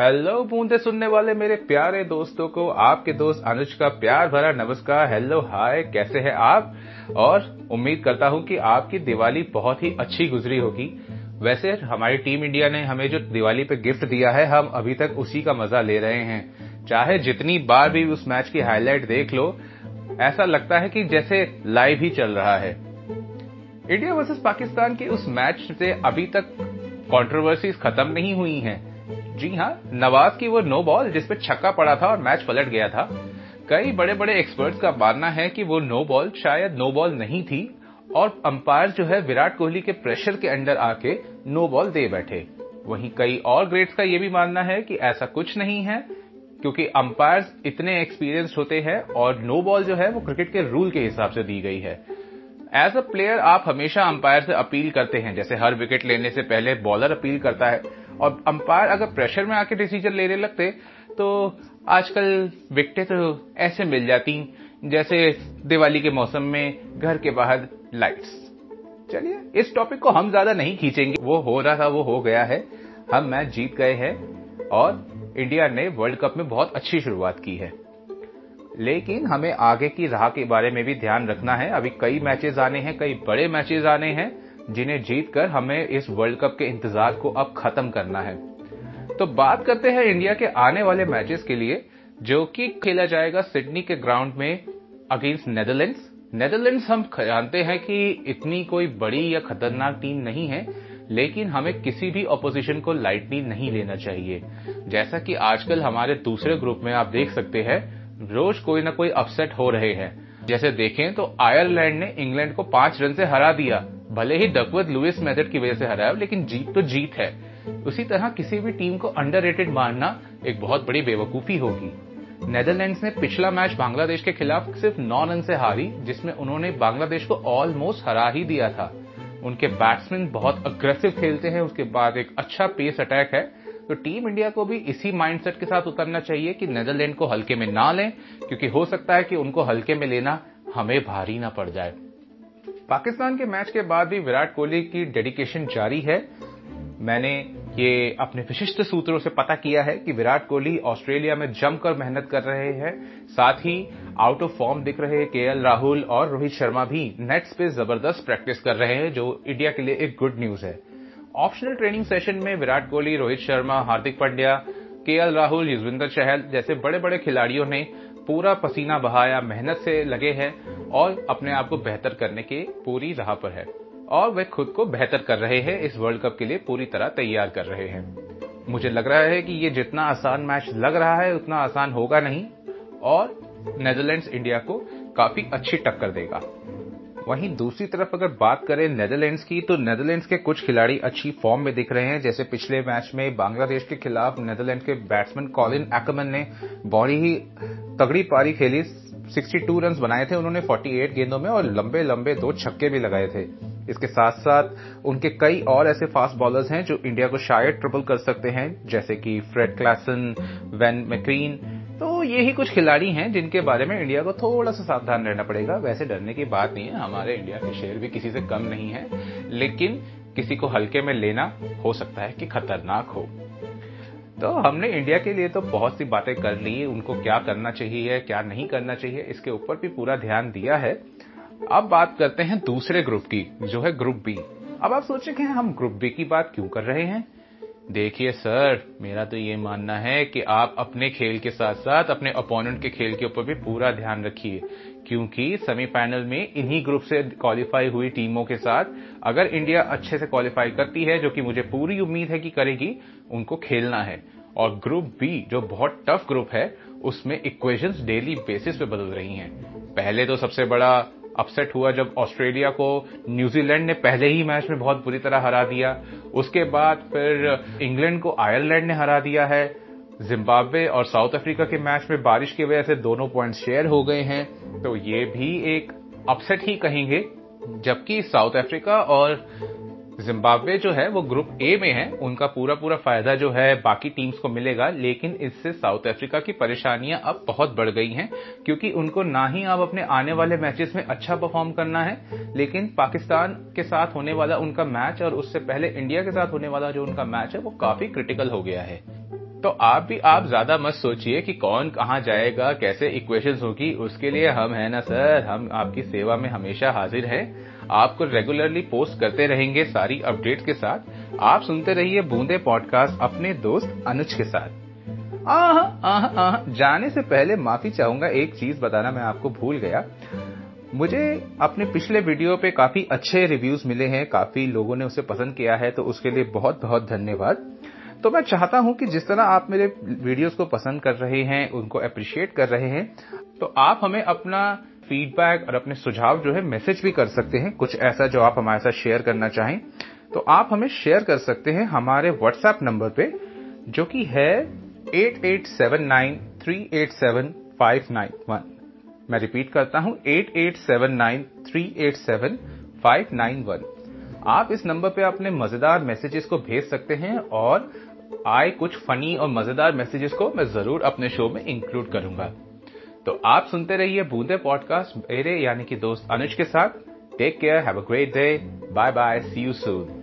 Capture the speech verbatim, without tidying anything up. Hello बूंदे सुनने वाले मेरे प्यारे दोस्तों को आपके दोस्त अनुज का प्यार भरा नमस्कार। हेलो हाय, कैसे हैं आप? और उम्मीद करता हूं कि आपकी दिवाली बहुत ही अच्छी गुजरी होगी। वैसे हमारी टीम इंडिया ने हमें जो दिवाली पे गिफ्ट दिया है, हम अभी तक उसी का मजा ले रहे हैं। चाहे जितनी बार भी उस मैच की हाईलाइट देख लो, ऐसा लगता है कि जैसे लाइव ही चल रहा है। इंडिया वर्सेस पाकिस्तान के उस मैच से अभी तक कॉन्ट्रोवर्सीज खत्म नहीं हुई हैं। जी हाँ, नवाज की वो नो बॉल जिसपे छक्का पड़ा था और मैच पलट गया था। कई बड़े बड़े एक्सपर्ट्स का मानना है कि वो नो बॉल शायद नो बॉल नहीं थी और अंपायर जो है विराट कोहली के प्रेशर के अंडर आके नो बॉल दे बैठे। वहीं कई और ग्रेड्स का ये भी मानना है कि ऐसा कुछ नहीं है, क्योंकि अंपायर्स इतने एक्सपीरियंस्ड होते हैं और नो बॉल जो है वो क्रिकेट के रूल के हिसाब से दी गई है। एज अ प्लेयर आप हमेशा अंपायर से अपील करते हैं, जैसे हर विकेट लेने से पहले बॉलर अपील करता है। और अंपायर अगर प्रेशर में आके डिसीजन लेने लगते तो आजकल विकेटें तो ऐसे मिल जाती जैसे दिवाली के मौसम में घर के बाहर लाइट्स। चलिए, इस टॉपिक को हम ज्यादा नहीं खींचेंगे। वो हो रहा था वो हो गया है, हम मैच जीत गए हैं और इंडिया ने वर्ल्ड कप में बहुत अच्छी शुरुआत की है। लेकिन हमें आगे की राह के बारे में भी ध्यान रखना है। अभी कई मैचेस आने हैं, कई बड़े मैचेस आने हैं, जिन्हें जीतकर हमें इस वर्ल्ड कप के इंतजार को अब खत्म करना है। तो बात करते हैं इंडिया के आने वाले मैचेस के लिए, जो कि खेला जाएगा सिडनी के ग्राउंड में अगेंस्ट नेदरलैंड्स। नेदरलैंड्स हम जानते हैं कि इतनी कोई बड़ी या खतरनाक टीम नहीं है, लेकिन हमें किसी भी ऑपोजिशन को लाइटली नहीं लेना चाहिए। जैसा कि आजकल हमारे दूसरे ग्रुप में आप देख सकते हैं, रोज कोई ना कोई अपसेट हो रहे हैं। जैसे देखें तो आयरलैंड ने इंग्लैंड को पांच रन से हरा दिया, भले ही डकवर्थ लुइस मेथड की वजह से हराया, लेकिन जीत तो जीत है। उसी तरह किसी भी टीम को अंडररेटेड मानना एक बहुत बड़ी बेवकूफी होगी। नेदरलैंड्स ने पिछला मैच बांग्लादेश के खिलाफ सिर्फ नौ रन से हारी, जिसमें उन्होंने बांग्लादेश को ऑलमोस्ट हरा ही दिया था। उनके बैट्समैन बहुत अग्रेसिव खेलते हैं, उसके बाद एक अच्छा पेस अटैक है। तो टीम इंडिया को भी इसी माइंडसेट के साथ उतरना चाहिए कि नेदरलैंड को हल्के में ना लें, क्योंकि हो सकता है कि उनको हल्के में लेना हमें भारी ना पड़ जाए। पाकिस्तान के मैच के बाद भी विराट कोहली की डेडिकेशन जारी है। मैंने ये अपने विशिष्ट सूत्रों से पता किया है कि विराट कोहली ऑस्ट्रेलिया में जमकर मेहनत कर रहे हैं। साथ ही आउट ऑफ फॉर्म दिख रहे केएल राहुल और रोहित शर्मा भी नेट्स पे जबरदस्त प्रैक्टिस कर रहे हैं, जो इंडिया के लिए एक गुड न्यूज है। ऑप्शनल ट्रेनिंग सेशन में विराट कोहली, रोहित शर्मा, हार्दिक पांड्या, केएल राहुल, युजवेंद्र चहल जैसे बड़े बड़े खिलाड़ियों ने पूरा पसीना बहाया, मेहनत से लगे हैं और अपने आप को बेहतर करने के पूरी राह पर है और वे खुद को बेहतर कर रहे हैं। इस वर्ल्ड कप के लिए पूरी तरह तैयार कर रहे हैं। मुझे लग रहा है कि ये जितना आसान मैच लग रहा है उतना आसान होगा नहीं और नेदरलैंड्स इंडिया को काफी अच्छी टक्कर देगा। वहीं दूसरी तरफ अगर बात करें नेदरलैंड्स की, तो नेदरलैंड्स के कुछ खिलाड़ी अच्छी फॉर्म में दिख रहे हैं। जैसे पिछले मैच में बांग्लादेश के खिलाफ नेदरलैंड्स के बैट्समैन कॉलिन एक्मन ने बड़ी ही तगड़ी पारी खेली, बासठ रन बनाए थे उन्होंने अड़तालीस गेंदों में और लंबे लंबे दो छक्के भी लगाए थे। इसके साथ साथ उनके कई और ऐसे फास्ट बॉलर्स हैं जो इंडिया को शायद ट्रिपल कर सकते हैं, जैसे कि फ्रेड क्लासन, वैन मैक्रीन। तो ये ही कुछ खिलाड़ी हैं जिनके बारे में इंडिया को थोड़ा सा सावधान रहना पड़ेगा। वैसे डरने की बात नहीं है, हमारे इंडिया के शेयर भी किसी से कम नहीं है, लेकिन किसी को हल्के में लेना हो सकता है कि खतरनाक हो। तो हमने इंडिया के लिए तो बहुत सी बातें कर ली, उनको क्या करना चाहिए क्या नहीं करना चाहिए इसके ऊपर भी पूरा ध्यान दिया है। अब बात करते हैं दूसरे ग्रुप की, जो है ग्रुप बी। अब आप सोचेंगे हम ग्रुप बी की बात क्यों कर रहे हैं। देखिए सर, मेरा तो ये मानना है कि आप अपने खेल के साथ साथ अपने ओपोनेंट के खेल के ऊपर भी पूरा ध्यान रखिए, क्योंकि सेमीफाइनल में इन्हीं ग्रुप से क्वालिफाई हुई टीमों के साथ अगर इंडिया अच्छे से क्वालिफाई करती है, जो कि मुझे पूरी उम्मीद है कि करेगी, उनको खेलना है। और ग्रुप बी जो बहुत टफ ग्रुप है, उसमें इक्वेशंस डेली बेसिस पे बदल रही हैं। पहले तो सबसे बड़ा अपसेट हुआ जब ऑस्ट्रेलिया को न्यूजीलैंड ने पहले ही मैच में बहुत बुरी तरह हरा दिया। उसके बाद फिर इंग्लैंड को आयरलैंड ने हरा दिया है। जिम्बाब्वे और साउथ अफ्रीका के मैच में बारिश की वजह से दोनों पॉइंट शेयर हो गए हैं, तो ये भी एक अपसेट ही कहेंगे। जबकि साउथ अफ्रीका और जिम्बाब्वे जो है वो ग्रुप ए में है, उनका पूरा पूरा फायदा जो है बाकी टीम्स को मिलेगा। लेकिन इससे साउथ अफ्रीका की परेशानियां अब बहुत बढ़ गई हैं, क्योंकि उनको ना ही अब अपने आने वाले मैचेस में अच्छा परफॉर्म करना है, लेकिन पाकिस्तान के साथ होने वाला उनका मैच और उससे पहले इंडिया के साथ होने वाला जो उनका मैच है वो काफी क्रिटिकल हो गया है। तो आप भी आप ज्यादा मत सोचिए कि कौन कहाँ जाएगा, कैसे इक्वेशंस होगी, उसके लिए हम है ना सर, हम आपकी सेवा में हमेशा हाजिर हैं, आपको रेगुलरली पोस्ट करते रहेंगे सारी अपडेट्स के साथ। आप सुनते रहिए बूंदे पॉडकास्ट अपने दोस्त अनुज के साथ। आहा, आहा, आहा, जाने से पहले माफी चाहूंगा, एक चीज बताना मैं आपको भूल गया। मुझे अपने पिछले वीडियो पे काफी अच्छे रिव्यूज मिले हैं, काफी लोगों ने उसे पसंद किया है, तो उसके लिए बहुत बहुत धन्यवाद। तो मैं चाहता हूं कि जिस तरह आप मेरे वीडियोस को पसंद कर रहे हैं, उनको अप्रिशिएट कर रहे हैं, तो आप हमें अपना फीडबैक और अपने सुझाव जो है मैसेज भी कर सकते हैं, कुछ ऐसा जो आप हमारे साथ शेयर करना चाहें तो आप हमें शेयर कर सकते हैं हमारे व्हाट्सएप नंबर पे, जो कि है आठ आठ सात नौ तीन आठ सात पाँच नौ एक। मैं रिपीट करता हूं, आठ आठ सात नौ तीन आठ सात पाँच नौ एक। आप इस नंबर पे अपने मजेदार मैसेजेस को भेज सकते हैं और आए कुछ फनी और मजेदार मैसेजेस को मैं जरूर अपने शो में इंक्लूड करूंगा। तो आप सुनते रहिए बूंदे पॉडकास्ट मेरे यानी कि दोस्त अनुज के साथ। Take care, have a great day, bye bye, see you soon.